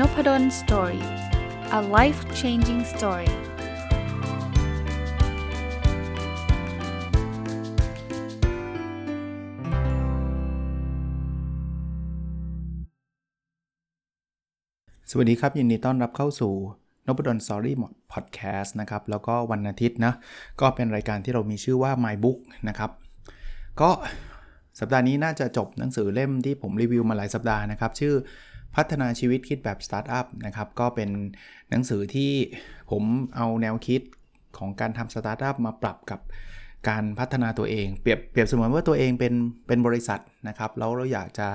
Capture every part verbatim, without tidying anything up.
Nopadon Story. A life-changing story.สวัสดีครับยินดีต้อนรับเข้าสู่ Nopadon Story Podcast นะครับแล้วก็วันอาทิตย์นะก็เป็นรายการที่เรามีชื่อว่า My Book นะครับก็สัปดาห์นี้น่าจะจบหนังสือเล่มที่ผมรีวิวมาหลายสัปดาห์นะครับชื่อพัฒนาชีวิตคิดแบบสตาร์ทอัพนะครับก็เป็นหนังสือที่ผมเอาแนวคิดของการทำสตาร์ทอัพมาปรับกับการพัฒนาตัวเองเปรียบเปรียบเสมือนว่าตัวเองเป็นเป็นบริษัทนะครับแล้วเราอยากจะ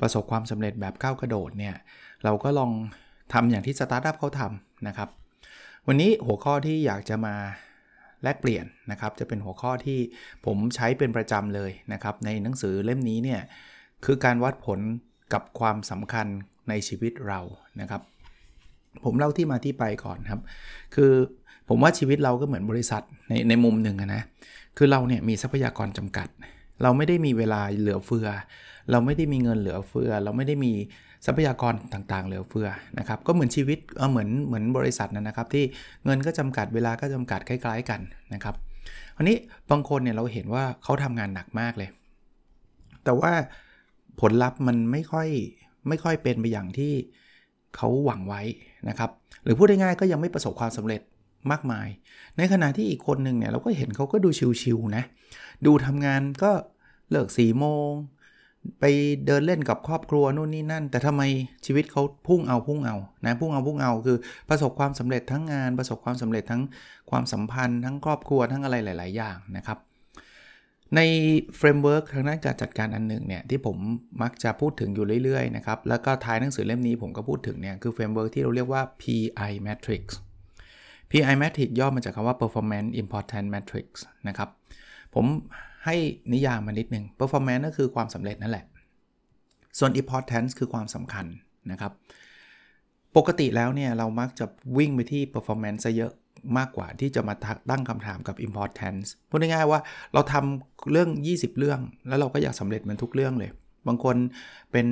ประสบความสำเร็จแบบก้าวกระโดดเนี่ยเราก็ลองทำอย่างที่สตาร์ทอัพเขาทำนะครับวันนี้หัวข้อที่อยากจะมาแลกเปลี่ยนนะครับจะเป็นหัวข้อที่ผมใช้เป็นประจำเลยนะครับในหนังสือเล่มนี้เนี่ยคือการวัดผลกับความสำคัญในชีวิตเรานะครับผมเล่าที่มาที่ไปก่อนครับคือผมว่าชีวิตเราก็เหมือนบริษัทในในมุมหนึ่งนะคือเราเนี่ยมีทรัพยากรจำกัดเราไม่ได้มีเวลาเหลือเฟือเราไม่ได้มีเงินเหลือเฟือเราไม่ได้มีทรัพยากรต่างๆเหลือเฟือนะครับก็เหมือนชีวิตเออเหมือนเหมือนบริษัทนะครับที่เงินก็จำกัดเวลาก็จำกัดคล้ายๆกันนะครับอันนี้บางคนเนี่ยเราเห็นว่าเขาทำงานหนักมากเลยแต่ว่าผลลัพธ์มันไม่ค่อยไม่ค่อยเป็นไปอย่างที่เขาหวังไว้นะครับหรือพูดง่ายๆก็ยังไม่ประสบความสำเร็จมากมายในขณะที่อีกคนหนึ่งเนี่ยเราก็เห็นเขาก็ดูชิลๆนะดูทำงานก็เลิกสี่โมงไปเดินเล่นกับครอบครัวนู่นนี่นั่นแต่ทำไมชีวิตเขาพุ่งเอาพุ่งเอานะพุ่งเอาพุ่งเอาคือประสบความสำเร็จทั้งงานประสบความสำเร็จทั้งความสัมพันธ์ทั้งครอบครัวทั้งอะไรหลายๆอย่างนะครับในเฟรมเวิร์คทางด้านการจัดการอันหนึ่งเนี่ยที่ผมมักจะพูดถึงอยู่เรื่อยๆนะครับแล้วก็ท้ายหนังสือเล่มนี้ผมก็พูดถึงเนี่ยคือเฟรมเวิร์คที่เราเรียกว่า พี ไอ Matrix พี ไอ Matrix ย่อมาจากคำว่า Performance Important Matrix นะครับผมให้นิยามมานิดนึง Performance ก็คือความสำเร็จนั่นแหละส่วน Importance คือความสำคัญนะครับปกติแล้วเนี่ยเรามักจะวิ่งไปที่ Performance ซะเยอะมากกว่าที่จะมาตั้งคำถามกับ importance พูดง่ายๆว่าเราทำเรื่องยี่สิบเรื่องแล้วเราก็อยากสำเร็จมันทุกเรื่องเลยบางคนเป็น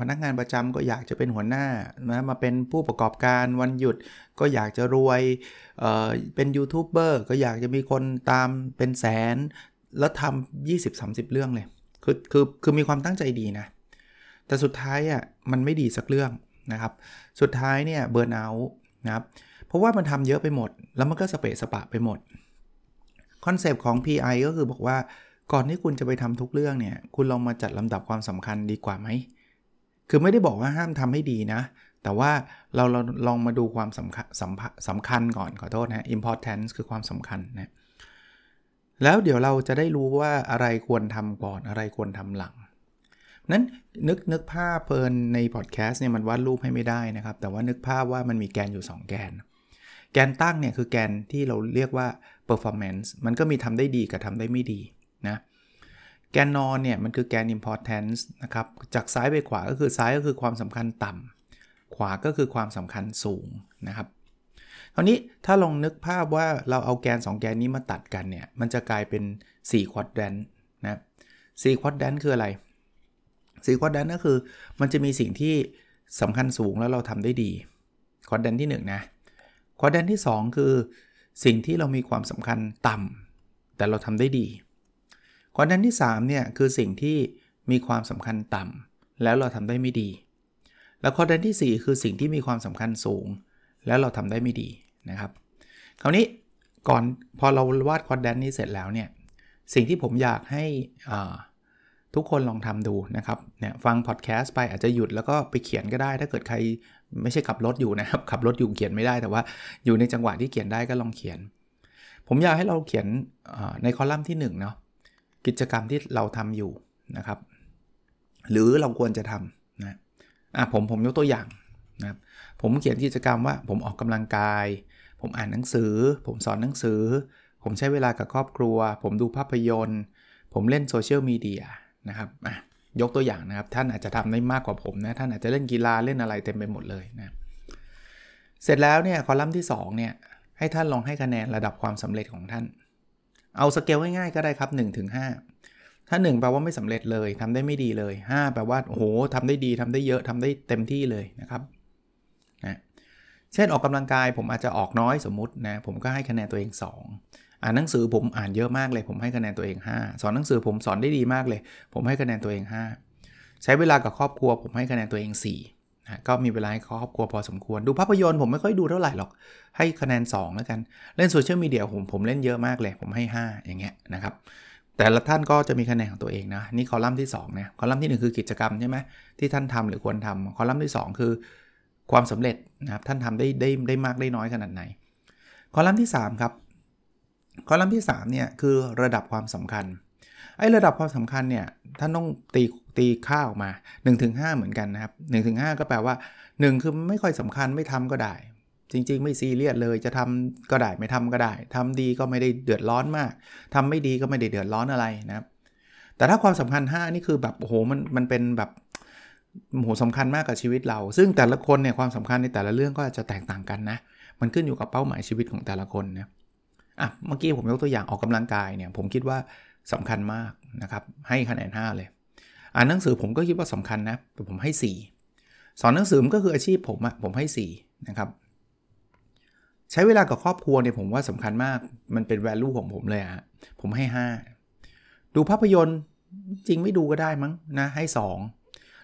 พนักงานประจำก็อยากจะเป็นหัวหน้านะมาเป็นผู้ประกอบการวันหยุดก็อยากจะรวยเอ่อเป็นยูทูบเบอร์ก็อยากจะมีคนตามเป็นแสนแล้วทำยี่สิบ สามสิบเรื่องเลยคือคือคือมีความตั้งใจดีนะแต่สุดท้ายอ่ะมันไม่ดีสักเรื่องนะครับสุดท้ายเนี่ยเบิร์นเอาท์นะครับเพราะว่ามันทำเยอะไปหมดแล้วมันก็สเปะสปะไปหมดคอนเซปต์ของ พี ไอ ก็คือบอกว่าก่อนที่คุณจะไปทำทุกเรื่องเนี่ยคุณลองมาจัดลำดับความสำคัญดีกว่าไหมคือไม่ได้บอกว่าห้ามทำให้ดีนะแต่ว่าเราเราลองมาดูความสำคัญสำคัญก่อนขอโทษนะ importance คือความสำคัญนะแล้วเดี๋ยวเราจะได้รู้ว่าอะไรควรทำก่อนอะไรควรทำหลังนั้นนึกนึกภาพเพลินในพอดแคสต์เนี่ยมันวาดรูปให้ไม่ได้นะครับแต่ว่านึกภาพว่ามันมีแกนอยู่สองแกนแกนตั้งเนี่ยคือแกนที่เราเรียกว่า performance มันก็มีทำได้ดีกับทำได้ไม่ดีนะแกนนอนเนี่ยมันคือแกน importance นะครับจากซ้ายไปขวาก็คือซ้ายก็คือความสำคัญต่ำขวาก็คือความสำคัญสูงนะครับคราวนี้ถ้าลองนึกภาพว่าเราเอาแกนสองแกนนี้มาตัดกันเนี่ยมันจะกลายเป็นสี่ quadrant นะสี่ quadrant คืออะไรสี่ quadrant ก็คือมันจะมีสิ่งที่สำคัญสูงแล้วเราทำได้ดี quadrant ที่หนึ่งนะquadrant ที่สองคือสิ่งที่เรามีความสำคัญต่ำแต่เราทำได้ดี quadrant ที่สามเนี่ยคือสิ่งที่มีความสำคัญต่ำแล้วเราทำได้ไม่ดีแล้ว quadrant ที่สี่คือสิ่งที่มีความสำคัญสูงแล้วเราทำได้ไม่ดีนะครับคราวนี้ก่อนพอเราวาด quadrant นี้เสร็จแล้วเนี่ยสิ่งที่ผมอยากให้ทุกคนลองทำดูนะครับเนี่ยฟังพอดแคสต์ไปอาจจะหยุดแล้วก็ไปเขียนก็ได้ถ้าเกิดใครไม่ใช่ขับรถอยู่นะครับขับรถอยู่เขียนไม่ได้แต่ว่าอยู่ในจังหวะที่เขียนได้ก็ลองเขียนผมอยากให้เราเขียนในคอลัมน์ที่หนึ่งเนาะกิจกรรมที่เราทำอยู่นะครับหรือเราควรจะทำนะอ่ะผมผมยกตัวอย่างนะครับผมเขียนกิจกรรมว่าผมออกกำลังกายผมอ่านหนังสือผมสอนหนังสือผมใช้เวลากับครอบครัวผมดูภาพยนตร์ผมเล่นโซเชียลมีเดียนะครับยกตัวอย่างนะครับท่านอาจจะทำได้มากกว่าผมนะท่านอาจจะเล่นกีฬาเล่นอะไรเต็มไปหมดเลยนะเสร็จแล้วเนี่ยคอลัมน์ที่สองเนี่ยให้ท่านลองให้คะแนนระดับความสำเร็จของท่านเอาสเกลง่ายๆก็ได้ครับหนึ่งถึงห้าถ้าหนึ่งแปลว่าไม่สำเร็จเลยทำได้ไม่ดีเลยห้าแปลว่าโอ้โหทำได้ดีทำได้เยอะทำได้เต็มที่เลยนะครับ นะเช่นออกกำลังกายผมอาจจะออกน้อยสมมุตินะผมก็ให้คะแนนตัวเองสองอ่านหนังสือผมอ่านเยอะมากเลยผมให้คะแนนตัวเองห้าสอนหนังสือผมสอนได้ดีมากเลยผมให้คะแนนตัวเองห้าใช้เวลากับครอบครัวผมให้คะแนนตัวเองสี่นะก็มีเวลาให้ครอบครัวพอสมควรดูภาพยนตร์ผมไม่ค่อยดูเท่าไหร่หรอกให้คะแนนสองแล้วกันเล่นโซเชียลมีเดียผมผมเล่นเยอะมากเลยผมให้ห้าอย่างเงี้ยนะครับแต่ละท่านก็จะมีคะแนนของตัวเองนะนี่คอลัมน์ที่สองนะคอลัมน์ที่หนึ่งคือกิจกรรมใช่ไหมที่ท่านทำหรือควรทำคอลัมน์ที่สองคือความสำเร็จนะครับท่านทำได้ได้ได้มากได้น้อยขนาดไหนคอลัมน์ที่สามครับคอลัมน์ที่สามเนี่ยคือระดับความสำคัญไอ้ระดับความสำคัญเนี่ยท่านต้องตีตีค่าออกมา หนึ่งถึงห้า เหมือนกันนะครับ หนึ่งถึงห้า ก็แปลว่าหนึ่งคือไม่ค่อยสำคัญไม่ทำก็ได้จริงๆไม่ซีเรียสเลยจะทำก็ได้ไม่ทำก็ได้ทำดีก็ไม่ได้เดือดร้อนมากทำไม่ดีก็ไม่ได้เดือดร้อนอะไรนะครับแต่ถ้าความสำคัญห้านี่คือแบบโอ้โหมันมันเป็นแบบโหสำคัญมากกับชีวิตเราซึ่งแต่ละคนเนี่ยความสำคัญในแต่ละเรื่องก็อาจจะแตกต่างกันนะมันขึ้นอยู่กับเป้าหมายชีวิตของแต่ละคนนะอ่ะเมื่อกี้ผมยกตัวอย่างออกกำลังกายเนี่ยผมคิดว่าสำคัญมากนะครับให้คะแนนห้าเลยอ่านหนังสือผมก็คิดว่าสำคัญนะแต่ผมให้สี่สอนหนังสือมันก็คืออาชีพผมอะผมให้สี่นะครับใช้เวลากับครอบครัวเนี่ยผมว่าสำคัญมากมันเป็น value ของผมเลยอะผมให้ห้าดูภาพยนตร์จริงไม่ดูก็ได้มั้งนะให้สอง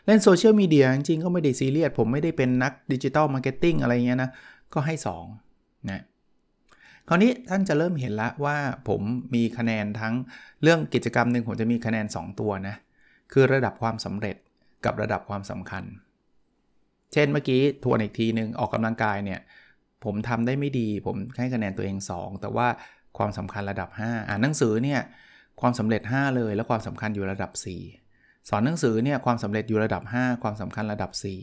เล่นโซเชียลมีเดียจริงก็ไม่ได้ซีเรียสผมไม่ได้เป็นนักดิจิทัลมาร์เก็ตติ้งอะไรเงี้ยนะก็ให้สองนะคราวนี้ท่านจะเริ่มเห็นละ ว, ว่าผมมีคะแนนทั้งเรื่องกิจกรรมหนึ่งผมจะมีคะแนนสองตัวนะคือระดับความสำเร็จกับระดับความสำคัญเช่นเมื่อกี้ทวนอีกทีนึงออกกำลังกายเนี่ยผมทำได้ไม่ดีผมให้คะแนนตัวเองสองแต่ว่าความสำคัญระดับห้าอ่านหนังสือเนี่ยความสำเร็จห้าเลยแล้วความสำคัญอยู่ระดับสี่สอนหนังสือเนี่ยความสำเร็จอยู่ระดับห้าความสำคัญระดับสี่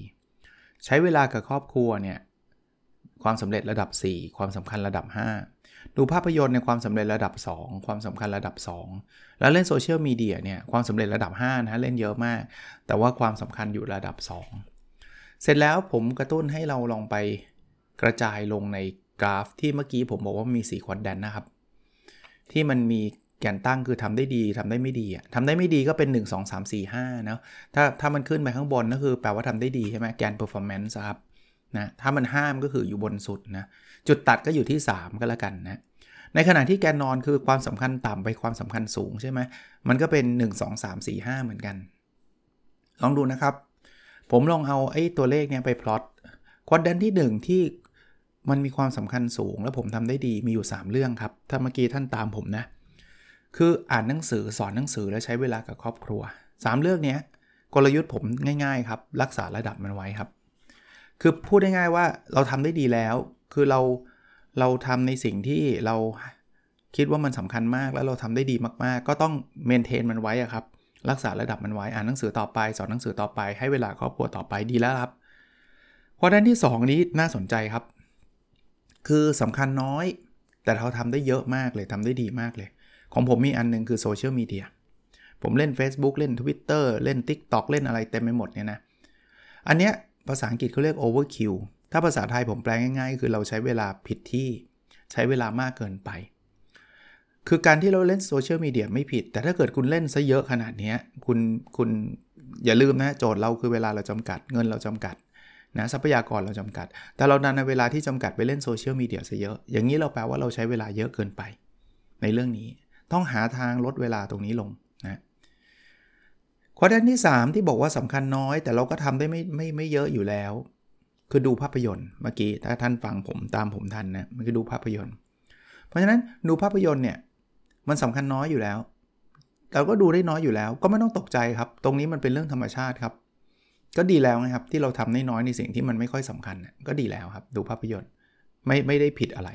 ใช้เวลากับครอบครัวเนี่ยความสำเร็จระดับสี่ความสำคัญระดับห้าดูภาพยนตร์ในความสำเร็จระดับสองความสำคัญระดับสองแล้วเล่นโซเชียลมีเดียเนี่ยความสำเร็จระดับห้านะเล่นเยอะมากแต่ว่าความสำคัญอยู่ระดับสองเสร็จแล้วผมกระตุ้นให้เราลองไปกระจายลงในกราฟที่เมื่อกี้ผมบอกว่ามีสี่ควอดรันต์นะครับที่มันมีแกนตั้งคือทำได้ดีทำได้ไม่ดีทำได้ไม่ดีก็เป็นหนึ่ง สอง สาม สี่ ห้านะถ้าถ้ามันขึ้นไปข้างบนก็คือแปลว่าทำได้ดีใช่ไหมแกน performance ครับนะถ้ามันห้ามก็คืออยู่บนสุดนะจุดตัดก็อยู่ที่สามก็แล้วกันนะในขณะที่แกนนอนคือความสำคัญต่ำไปความสำคัญสูงใช่ไหมมันก็เป็นหนึ่ง สอง สาม สี่ ห้าเหมือนกันลองดูนะครับผมลองเอาไอ้ตัวเลขเนี่ยไปพลอตควอดรันต์ที่หนึ่งที่มันมีความสำคัญสูงแล้วผมทำได้ดีมีอยู่สามเรื่องครับถ้าเมื่อกี้ท่านตามผมนะคืออ่านหนังสือสอนหนังสือและใช้เวลากับครอบครัวสามเรื่องเนี้ยกลยุทธ์ผมง่ายๆครับรักษาระดับมันไว้ครับคือพูดง่ายๆว่าเราทำได้ดีแล้วคือเราเราทำในสิ่งที่เราคิดว่ามันสำคัญมากแล้วเราทำได้ดีมากๆก็ต้องเมนเทนมันไว้อะครับรักษาระดับมันไว้อ่านหนังสือต่อไปสอนหนังสือต่อไปให้เวลาครอบครัวต่อไปดีแล้วครับข้อด้านที่สองนี้น่าสนใจครับคือสำคัญน้อยแต่เราทำได้เยอะมากเลยทำได้ดีมากเลยของผมมีอันนึงคือโซเชียลมีเดียผมเล่น Facebook เล่น Twitter เล่น TikTok เล่นอะไรเต็มไปหมดเนี่ยนะอันเนี้ยภาษาอังกฤษเขาเรียก overkill ถ้าภาษาไทยผมแปลง่ายๆคือเราใช้เวลาผิดที่ใช้เวลามากเกินไปคือการที่เราเล่นโซเชียลมีเดียไม่ผิดแต่ถ้าเกิดคุณเล่นซะเยอะขนาดนี้คุณคุณอย่าลืมนะโจทย์เราคือเวลาเราจำกัดเงินเราจำกัดนะทรัพยากรเราจำกัดแต่เราดันในเวลาที่จำกัดไปเล่นโซเชียลมีเดียซะเยอะอย่างนี้เราแปลว่าเราใช้เวลาเยอะเกินไปในเรื่องนี้ต้องหาทางลดเวลาตรงนี้ลงนะข้อด้านที่สามที่บอกว่าสำคัญน้อยแต่เราก็ทำได้ไม่ไม่ไม่เยอะอยู่แล้วคือดูภาพยนตร์เมื่อกี้ถ้าท่านฟังผมตามผมทันนะมันคือดูภาพยนตร์เพราะฉะนั้นดูภาพยนตร์เนี่ยมันสำคัญน้อยอยู่แล้วเราก็ดูได้น้อยอยู่แล้วก็ไม่ต้องตกใจครับตรงนี้มันเป็นเรื่องธรรมชาติครับก็ดีแล้วนะครับที่เราทำน้อยๆในสิ่งที่มันไม่ค่อยสำคัญก็ดีแล้วครับดูภาพยนตร์ไม่ไม่ได้ผิดอะไร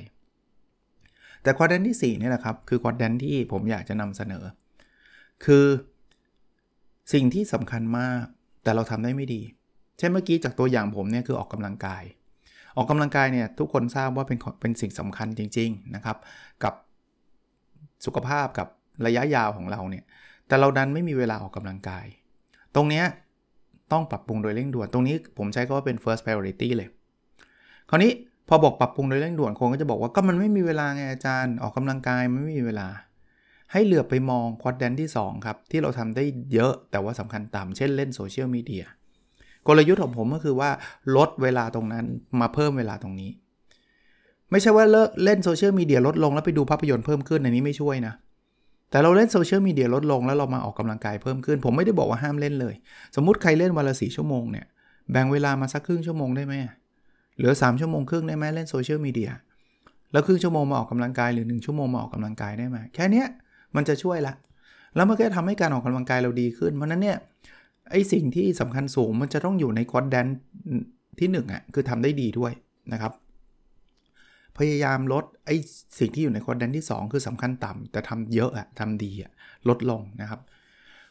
แต่ควอดรันต์ที่สี่นี่แหละครับคือควอดรันต์ที่ผมอยากจะนำเสนอคือสิ่งที่สำคัญมากแต่เราทำได้ไม่ดีเช่นเมื่อกี้จากตัวอย่างผมเนี่ยคือออกกำลังกายออกกำลังกายเนี่ยทุกคนทราบว่าเป็นเป็นสิ่งสำคัญจริงๆนะครับกับสุขภาพกับระยะยาวของเราเนี่ยแต่เราดันไม่มีเวลาออกกำลังกายตรงเนี้ยต้องปรับปรุงโดยเร่งด่วนตรงนี้ผมใช้ก็ว่าเป็น first priority เลยคราวนี้พอบอกปรับปรุงโดยเร่งด่วนคนก็จะบอกว่าก็มันไม่มีเวลาไงอาจารย์ออกกำลังกายมันไม่มีเวลาให้เหลือบไปมองควอดรันต์ที่สองครับที่เราทำได้เยอะแต่ว่าสำคัญต่ำเช่นเล่นโซเชียลมีเดีย กลยุทธ์ของผมก็คือว่าลดเวลาตรงนั้นมาเพิ่มเวลาตรงนี้ไม่ใช่ว่าเลิกเล่นโซเชียลมีเดียลดลงแล้วไปดูภาพยนตร์เพิ่มขึ้นอันนี้ไม่ช่วยนะแต่เราเล่นโซเชียลมีเดียลดลงแล้วเรามาออกกำลังกายเพิ่มขึ้นผมไม่ได้บอกว่าห้ามเล่นเลยสมมุติใครเล่นวันละสี่ชั่วโมงเนี่ยแบ่งเวลามาสักครึ่งชั่วโมงได้ไหมเหลือสามชั่วโมงครึ่งได้ไหมเล่นโซเชียลมีเดียแล้วครึ่งชั่วโมงมาออกกำลังกายหรือหนึ่งชั่วโมงมาออกกำลังกายได้ไหมแค่นี้มันจะช่วยละแล้วมันก็ทำให้การออกกำลังกายเราดีขึ้นเพราะนั้นเนี่ยไอสิ่งที่สำคัญสูงมันจะต้องอยู่ในควอดแดนท์ที่หนึ่งอ่ะคือทำได้ดีด้วยนะครับพยายามลดไอสิ่งที่อยู่ในควอดแดนท์ที่สองคือสำคัญต่ำแต่ทำเยอะอ่ะทำดีอ่ะลดลงนะครับ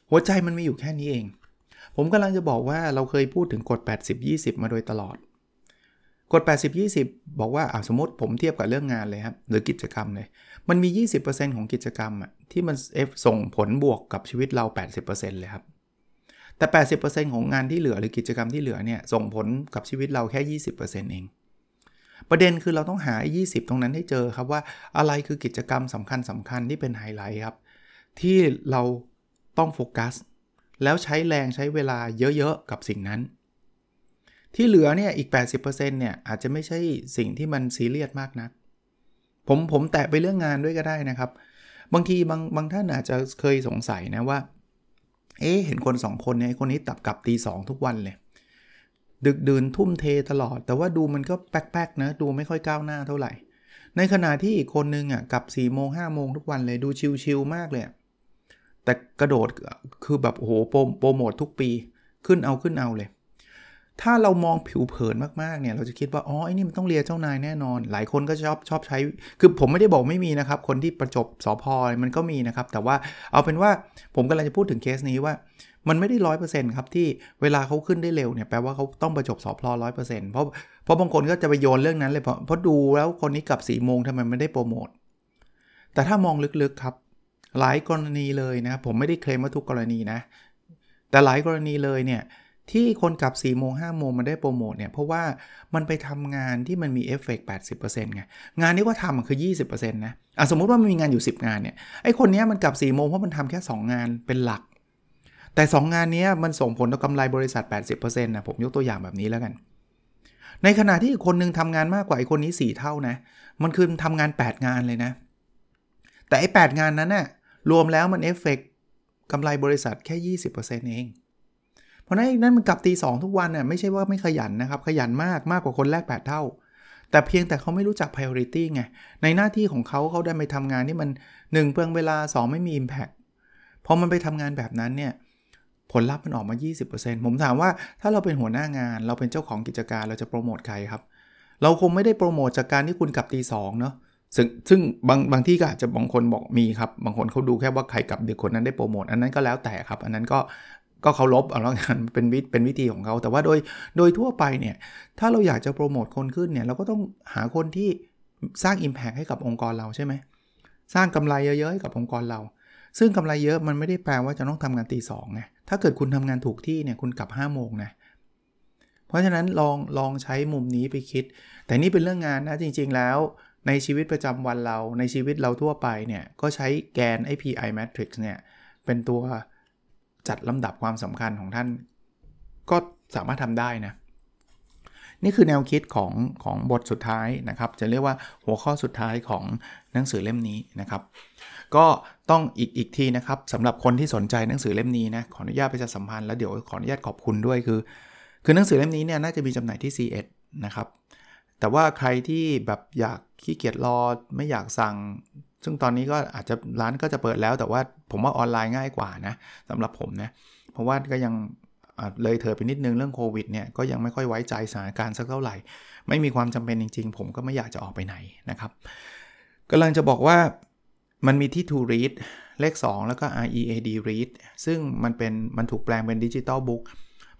หัวใจมันมีอยู่แค่นี้เองผมกำลังจะบอกว่าเราเคยพูดถึงกฎแปดสิบ ยี่สิบมาโดยตลอดกฎแปดสิบ ยี่สิบบอกว่าอ่ะสมมติผมเทียบกับเรื่องงานเลยครับหรือกิจกรรมเลยมันมี ยี่สิบเปอร์เซ็นต์ ของกิจกรรมอ่ะที่มันส่งผลบวกกับชีวิตเรา แปดสิบเปอร์เซ็นต์ เลยครับแต่ แปดสิบเปอร์เซ็นต์ ของงานที่เหลือหรือกิจกรรมที่เหลือเนี่ยส่งผลกับชีวิตเราแค่ ยี่สิบเปอร์เซ็นต์ เองประเด็นคือเราต้องหาไอ้ยี่สิบตรงนั้นให้เจอครับว่าอะไรคือกิจกรรมสำคัญสำคัญที่เป็นไฮไลท์ครับที่เราต้องโฟกัสแล้วใช้แรงใช้เวลาเยอะๆกับสิ่งนั้นที่เหลือเนี่ยอีก แปดสิบเปอร์เซ็นต์ เนี่ยอาจจะไม่ใช่สิ่งที่มันซีเรียสมากนักผมผมแตะไปเรื่องงานด้วยก็ได้นะครับบางทีบางบางท่านอาจจะเคยสงสัยนะว่าเอ๊ะเห็นคนสองคนเนี่ยคนนี้ตับกลับตีสองทุกวันเลยดึกดื่นทุ่มเทตลอดแต่ว่าดูมันก็แป๊กๆนะดูไม่ค่อยก้าวหน้าเท่าไหร่ในขณะที่อีกคนนึงอ่ะกลับสี่โมงห้าโมงทุกวันเลยดูชิลๆมากเลยแต่กระโดดคือแบบโอ้โหโปรโมททุกปีขึ้นเอาขึ้นเอาเลยถ้าเรามองผิวเผินมากๆเนี่ยเราจะคิดว่าอ๋อไอ้นี่มันต้องเลียเจ้านายแน่นอนหลายคนก็ชอบชอบใช้คือผมไม่ได้บอกไม่มีนะครับคนที่ประจบสภ.มันก็มีนะครับแต่ว่าเอาเป็นว่าผมกำลังจะพูดถึงเคสนี้ว่ามันไม่ได้ ร้อยเปอร์เซ็นต์ ครับที่เวลาเขาขึ้นได้เร็วเนี่ยแปลว่าเขาต้องประจบสภ.ร้อยเปอร์เซ็นต์ เพราะเพราะบางคนก็จะไปโยนเรื่องนั้นเลยเพราะเพราะดูแล้วคนนี้กลับ สี่โมงทำไมไม่ได้โปรโมทแต่ถ้ามองลึกๆครับหลายกรณีเลยนะผมไม่ได้เคลมว่าทุกกรณีนะแต่หลายกรณีเลยเนี่ยที่คนกลับ สี่โมง ห้าโมงมันได้โปรโมทเนี่ยเพราะว่ามันไปทำงานที่มันมีเอฟเฟกต์ แปดสิบเปอร์เซ็นต์ ไงงานนี้ก็ทำมันคือ ยี่สิบเปอร์เซ็นต์ นะอ่ะสมมุติว่ามันมีงานอยู่สิบงานเนี่ยไอ้คนนี้มันกลับ สี่โมงเพราะมันทำแค่สองงานเป็นหลักแต่สองงานนี้มันส่งผลต่อกำไรบริษัท แปดสิบเปอร์เซ็นต์ นะผมยกตัวอย่างแบบนี้แล้วกันในขณะที่อีกคนนึงทำงานมากกว่าไอ้คนนี้สี่เท่านะมันคือทำงานแปดงานเลยนะแต่ไอ้แปดงานนั้นน่ะรวมแล้วมันเอฟเฟกต์กำไรบริษัทแค่ ยี่สิบเปอร์เซ็นต์ เองเพราะนั้นมันกลับตีสองทุกวันน่ะไม่ใช่ว่าไม่ขยันนะครับขยันมากมากกว่าคนแรกแปดเท่าแต่เพียงแต่เขาไม่รู้จัก priority ไงในหน้าที่ของเขาเขาได้ไปทำงานที่มันหนึ่งเปลืองเวลาสองไม่มี impact พอมันไปทำงานแบบนั้นเนี่ยผลลัพธ์มันออกมา ยี่สิบเปอร์เซ็นต์ ผมถามว่าถ้าเราเป็นหัวหน้างานเราเป็นเจ้าของกิจการเราจะโปรโมทใครครับเราคงไม่ได้โปรโมทจากการที่คุณกลับตีสองเนาะซึ่งซึ่งบางบางที่ก็อาจจะบางคนบอกมีครับบางคนเขาดูแค่ว่าใครกลับดึกคนนั้นได้โปรโมทอันนั้นก็แล้วแต่ครับอันนั้นก็ก็เคารพเอาแล้วกันเป็นวิเป็นวิธีของเขาแต่ว่าโดยโดยทั่วไปเนี่ยถ้าเราอยากจะโปรโมทคนขึ้นเนี่ยเราก็ต้องหาคนที่สร้าง impact ให้กับองค์กรเราใช่ไหมสร้างกำไรเยอะๆให้กับองค์กรเราซึ่งกำไรเยอะมันไม่ได้แปลว่าจะต้องทำงานตีสองไงถ้าเกิดคุณทำงานถูกที่เนี่ยคุณกลับห้าโมงนะเพราะฉะนั้นลองลองใช้มุมนี้ไปคิดแต่นี่เป็นเรื่องงานนะจริงๆแล้วในชีวิตประจำวันเราในชีวิตเราทั่วไปเนี่ยก็ใช้แกน พี ไอ Matrix เนี่ยเป็นตัวจัดลำดับความสำคัญของท่านก็สามารถทำได้นะนี่คือแนวคิดของของบทสุดท้ายนะครับจะเรียกว่าหัวข้อสุดท้ายของหนังสือเล่มนี้นะครับก็ต้องอีกอีกทีนะครับสำหรับคนที่สนใจหนังสือเล่มนี้นะขออนุญาตประชาสัมพันธ์แล้วเดี๋ยวขออนุญาตขอบคุณด้วยคือคือหนังสือเล่มนี้เนี่ยน่าจะมีจำหน่ายที่ ซี เอส นะครับแต่ว่าใครที่แบบอยากขี้เกียจรอไม่อยากสั่งซึ่งตอนนี้ก็อาจจะร้านก็จะเปิดแล้วแต่ว่าผมว่าออนไลน์ง่ายกว่านะสำหรับผมนะเพราะว่าก็ยังเลยเถิดไปนิดนึงเรื่องโควิดเนี่ยก็ยังไม่ค่อยไว้ใจสถานการณ์สักเท่าไหร่ไม่มีความจำเป็นจริงๆผมก็ไม่อยากจะออกไปไหนนะครับกำลังจะบอกว่ามันมีที่ TrueRead เลขสองแล้วก็ read read ซึ่งมันเป็นมันถูกแปลงเป็น Digital Book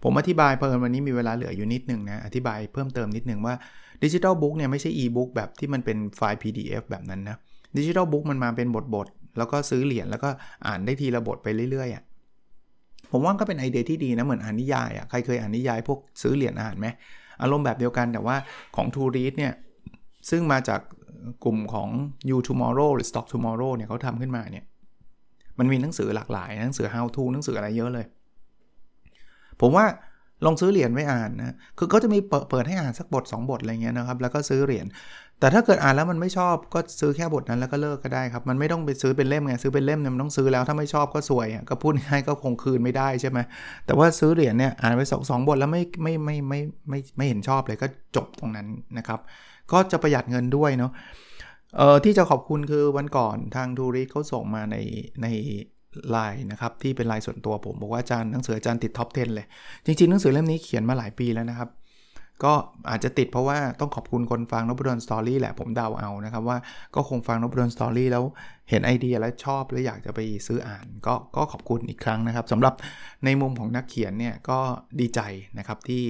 ผมอธิบายเพิ่มวันนี้มีเวลาเหลืออยู่นิดนึงนะอธิบายเพิ่มเติมนิดนึงว่า Digital Book เนี่ยไม่ใช่ e-book แบบที่มันเป็นไฟล์ พี ดี เอฟ แบบนั้นนะดิจิทัลบุ๊กมันมาเป็นบทๆแล้วก็ซื้อเหรียญแล้วก็อ่านได้ทีละบทไปเรื่อยๆอ่ะผมว่าก็เป็นไอเดียที่ดีนะเหมือนอ่านนิยายอ่ะใครเคยอ่านนิยายพวกซื้อเหรียญอ่านไหมอารมณ์แบบเดียวกันแต่ว่าของ TrueRead เนี่ยซึ่งมาจากกลุ่มของ U Tomorrow หรือ Stock Tomorrow เนี่ยเขาทำขึ้นมาเนี่ยมันมีหนังสือหลากหลายหนังสือ How to หนังสืออะไรเยอะเลยผมว่า ลองซื้อเหรียญไว้อ่านนะคือเขาจะมีเปิดให้อ่านสักบทสองบทอะไรเงี้ยนะครับแล้วก็ซื้อเหรียญแต่ถ้าเกิดอ่านแล้วมันไม่ชอบก็ซื้อแค่บทนั้นแล้วก็เลิกก็ได้ครับมันไม่ต้องไปซื้อเป็นเล่มไงซื้อเป็นเล่มเนี่ยมันต้องซื้อแล้วถ้าไม่ชอบก็สวยอ่ะก็พูดง่ายก็คงคืนไม่ได้ใช่ไหมแต่ว่าซื้อเหรียญเนี่ยอ่านไปสองสองบทแล้วไม่ไม่ไม่ไม่ไม่ไม่เห็นชอบเลยก็จบตรงนั้นนะครับก็จะประหยัดเงินด้วยเนาะเอ่อที่จะขอบคุณคือวันก่อนทางทูริสเขาส่งมาในในไลน์นะครับที่เป็นไลน์ส่วนตัวผมบอกว่าอาจารย์หนังสืออาจารย์ติดท็อปสิบเลยจริงๆหนังสือเล่มนี้เขียนมาหลายปีแล้วนะครับก็อาจจะติดเพราะว่าต้องขอบคุณคนฟัง Nopadon Story แหละผมเดาเอานะครับว่าก็คงฟัง Nopadon Story แล้วเห็นไอเดียแล้วชอบแล้วอยากจะไปซื้ออ่านก็ก็ขอบคุณอีกครั้งนะครับสำหรับในมุมของนักเขียนเนี่ยก็ดีใจนะครับที่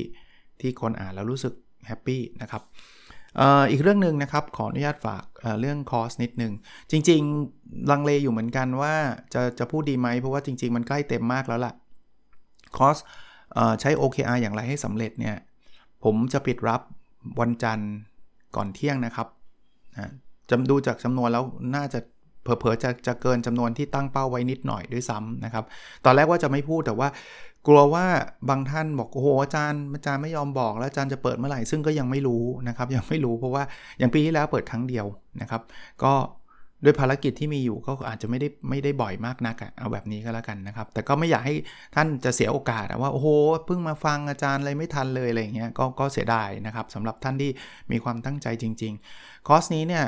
ที่คนอ่านแล้วรู้สึกแฮปปี้นะครับอีกเรื่องนึงนะครับขออนุญาตฝาก เ, เรื่องคอร์สนิดนึงจริงๆลังเลอยู่เหมือนกันว่าจะจะพูดดีไหมเพราะว่าจริงๆมันใกล้เต็มมากแล้วล่ะคอร์สใช้ โอ เค อาร์ อย่างไรให้สำเร็จเนี่ยผมจะปิดรับวันจันทร์ก่อนเที่ยงนะครับจำดูจากจำนวนแล้วน่าจะเผลอๆจะจะเกินจำนวนที่ตั้งเป้าไว้นิดหน่อยด้วยซ้ำนะครับตอนแรกว่าจะไม่พูดแต่ว่ากลัวว่าบางท่านบอกโอ้โหอาจารย์อาจารย์ไม่ยอมบอกแล้วอาจารย์จะเปิดเมื่อไหร่ซึ่งก็ยังไม่รู้นะครับยังไม่รู้เพราะว่าอย่างปีที่แล้วเปิดครั้งเดียวนะครับก็ด้วยภารกิจที่มีอยู่ก็อาจจะไม่ได้ไม่ได้บ่อยมากนักอ่ะเอาแบบนี้ก็แล้วกันนะครับแต่ก็ไม่อยากให้ท่านจะเสียโอกาสว่าโอ้โหเพิ่งมาฟังอาจารย์เลยไม่ทันเลยอะไรอย่างเงี้ยก็ก็เสียดายนะครับสำหรับท่านที่มีความตั้งใจจริงๆคอร์สนี้เนี่ย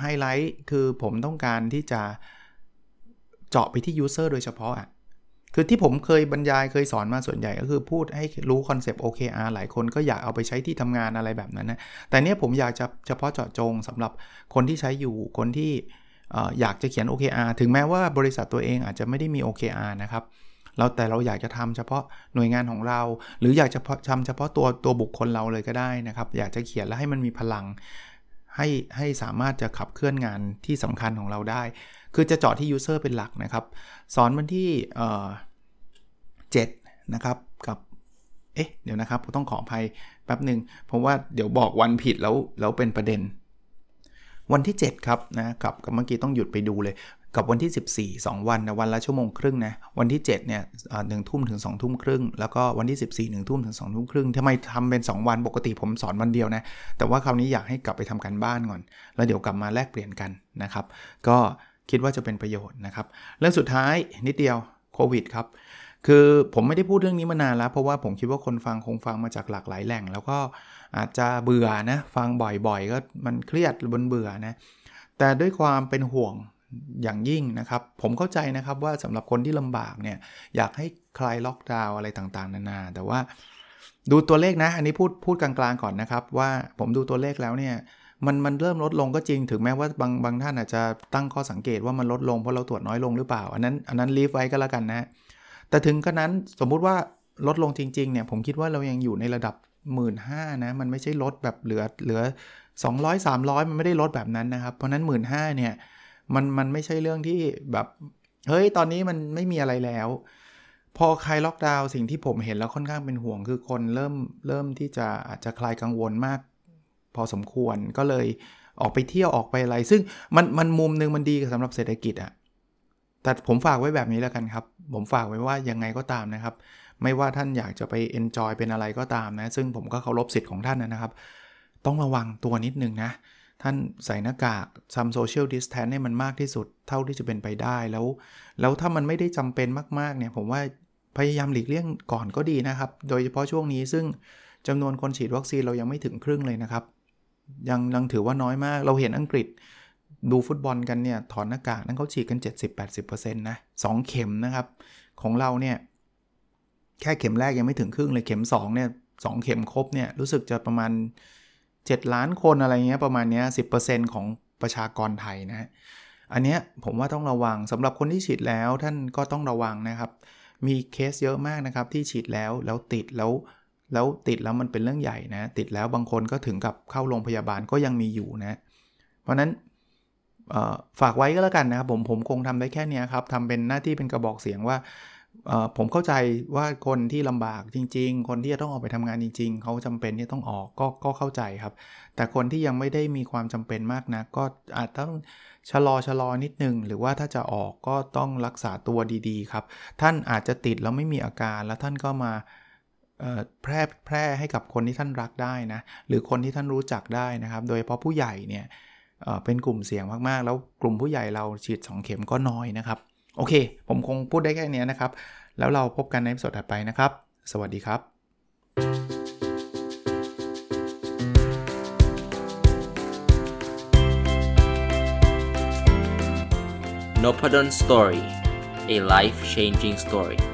ไฮไลท์คือผมต้องการที่จะเจาะไปที่ยูเซอร์โดยเฉพาะอ่ะคือที่ผมเคยบรรยายเคยสอนมาส่วนใหญ่ก็คือพูดให้รู้คอนเซปต์ โอ เค อาร์ หลายคนก็อยากเอาไปใช้ที่ทำงานอะไรแบบนั้นนะแต่เนี้ยผมอยากจะเฉพาะเจาะจงสำหรับคนที่ใช้อยู่คนที่อยากจะเขียน โอ เค อาร์ ถึงแม้ว่าบริษัทตัวเองอาจจะไม่ได้มี โอ เค อาร์ นะครับเราแต่เราอยากจะทำเฉพาะหน่วยงานของเราหรืออยากจะทำเฉพาะตัวตัวบุคคลเราเลยก็ได้นะครับอยากจะเขียนแล้วให้มันมีพลังให้ให้สามารถจะขับเคลื่อนงานที่สำคัญของเราได้คือจะเจาะที่ user เป็นหลักนะครับสอนวันที่เอ่อเจ็ดนะครับกับเอ๊ะเดี๋ยวนะครับผมต้องขออภัยแป๊บนึงเพราะว่าเดี๋ยวบอกวันผิดแล้วแล้วเป็นประเด็นวันที่เจ็ดครับนะกับกับเมื่อกี้ต้องหยุดไปดูเลยกับวันที่สิบสี่ สองวันนะวันละชั่วโมงครึ่งนะวันที่เจ็ดเนี่ยเอ่อ หนึ่งทุ่มถึง สองทุ่มครึ่งแล้วก็วันที่สิบสี่ หนึ่งทุ่มถึง สองทุ่มครึ่งทำไมทำเป็นสองวันปกติผมสอนวันเดียวนะแต่ว่าคราวนี้อยากให้กลับไปทำการบ้านก่อนแล้วเดี๋ยวกลับมาแลกเปลี่ยนกันนะครับก็คิดว่าจะเป็นประโยชน์นะครับเรื่องสุดท้ายนิดเดียวโควิดครับคือผมไม่ได้พูดเรื่องนี้มานานแล้วเพราะว่าผมคิดว่าคนฟังคงฟังมาจากหลากหลายแหล่งแล้วก็อาจจะเบื่อนะฟังบ่อยๆก็มันเครียดบนเบื่อนะแต่ด้วยความเป็นห่วงอย่างยิ่งนะครับผมเข้าใจนะครับว่าสำหรับคนที่ลำบากเนี่ยอยากให้คลายล็อกดาวน์อะไรต่างๆนานาแต่ว่าดูตัวเลขนะอันนี้พูดพูดกลางๆก่อนนะครับว่าผมดูตัวเลขแล้วเนี่ยมันมันเริ่มลดลงก็จริงถึงแม้ว่าบางบางท่านอาจจะตั้งข้อสังเกตว่ามันลดลงเพราะเราตรวจน้อยลงหรือเปล่าอันนั้นอันนั้นลีฟไว้ก็แล้วกันนะแต่ถึงกระนั้นสมมุติว่าลดลงจริงๆเนี่ยผมคิดว่าเรายังอยู่ในระดับ หนึ่งหมื่นห้าพัน นะมันไม่ใช่ลดแบบเหลือเหลือสองร้อย สามร้อยมันไม่ได้ลดแบบนั้นนะครับเพราะนั้น หนึ่งหมื่นห้าพัน เนี่ยมันมันไม่ใช่เรื่องที่แบบเฮ้ยตอนนี้มันไม่มีอะไรแล้วพอคลายล็อกดาวน์สิ่งที่ผมเห็นแล้วค่อนข้างเป็นห่วงคือคนเริ่มเริ่มที่จะอาจจะคลายกังวลมากพอสมควรก็เลยออกไปเที่ยวออกไปอะไรซึ่งมันมันมุมนึงมันดีสำหรับเศรษฐกิจอะแต่ผมฝากไว้แบบนี้แล้วกันครับผมฝากไว้ว่ายังไงก็ตามนะครับไม่ว่าท่านอยากจะไป enjoy เป็นอะไรก็ตามนะซึ่งผมก็เคารพสิทธิ์ของท่านนะครับต้องระวังตัวนิดนึงนะท่านใส่หน้ากากทำ social distance ให้มันมากที่สุดเท่าที่จะเป็นไปได้แล้วแล้วถ้ามันไม่ได้จำเป็นมากๆเนี่ยผมว่าพยายามหลีกเลี่ยงก่อนก็ดีนะครับโดยเฉพาะช่วงนี้ซึ่งจำนวนคนฉีดวัคซีนเรายังไม่ถึงครึ่งเลยนะครับยังยังถือว่าน้อยมากเราเห็นอังกฤษดูฟุตบอลกันเนี่ยถอนหน้ากากนั้นเขาฉีดกัน เจ็ดสิบถึงแปดสิบเปอร์เซ็นต์ นะสองเข็มนะครับของเราเนี่ยแค่เข็มแรกยังไม่ถึงครึ่งเลยเข็มสองเนี่ยสองเข็มครบเนี่ยรู้สึกจะประมาณเจ็ดล้านคนอะไรเงี้ยประมาณเนี้ย สิบเปอร์เซ็นต์ ของประชากรไทยนะอันเนี้ยผมว่าต้องระวังสำหรับคนที่ฉีดแล้วท่านก็ต้องระวังนะครับมีเคสเยอะมากนะครับที่ฉีดแล้วแล้วติดแล้วแล้วติดแล้วมันเป็นเรื่องใหญ่นะติดแล้วบางคนก็ถึงกับเข้าโรงพยาบาลก็ยังมีอยู่นะเพราะนั้นฝากไว้ก็แล้วกันนะครับผมผมคงทำได้แค่นี้ครับทำเป็นหน้าที่เป็นกระบอกเสียงว่าผมเข้าใจว่าคนที่ลำบากจริงๆคนที่จะต้องออกไปทำงานจริงๆเขาจำเป็นที่ต้องออกก็ก็เข้าใจครับแต่คนที่ยังไม่ได้มีความจำเป็นมากนะก็อาจต้องชะลอชะลอนิดนึงหรือว่าถ้าจะออกก็ต้องรักษาตัวดีๆครับท่านอาจจะติดแล้วไม่มีอาการแล้วท่านก็มา แพร่แพร่ให้กับคนที่ท่านรักได้นะหรือคนที่ท่านรู้จักได้นะครับโดยเฉพาะผู้ใหญ่เนี่ย เอ่อ เป็นกลุ่มเสี่ยงมากๆแล้วกลุ่มผู้ใหญ่เราฉีดสองเข็มก็น้อยนะครับโอเคผมคงพูดได้แค่นี้นะครับแล้วเราพบกันในตอนถัดไปนะครับสวัสดีครับ Nopadon Story A Life Changing Story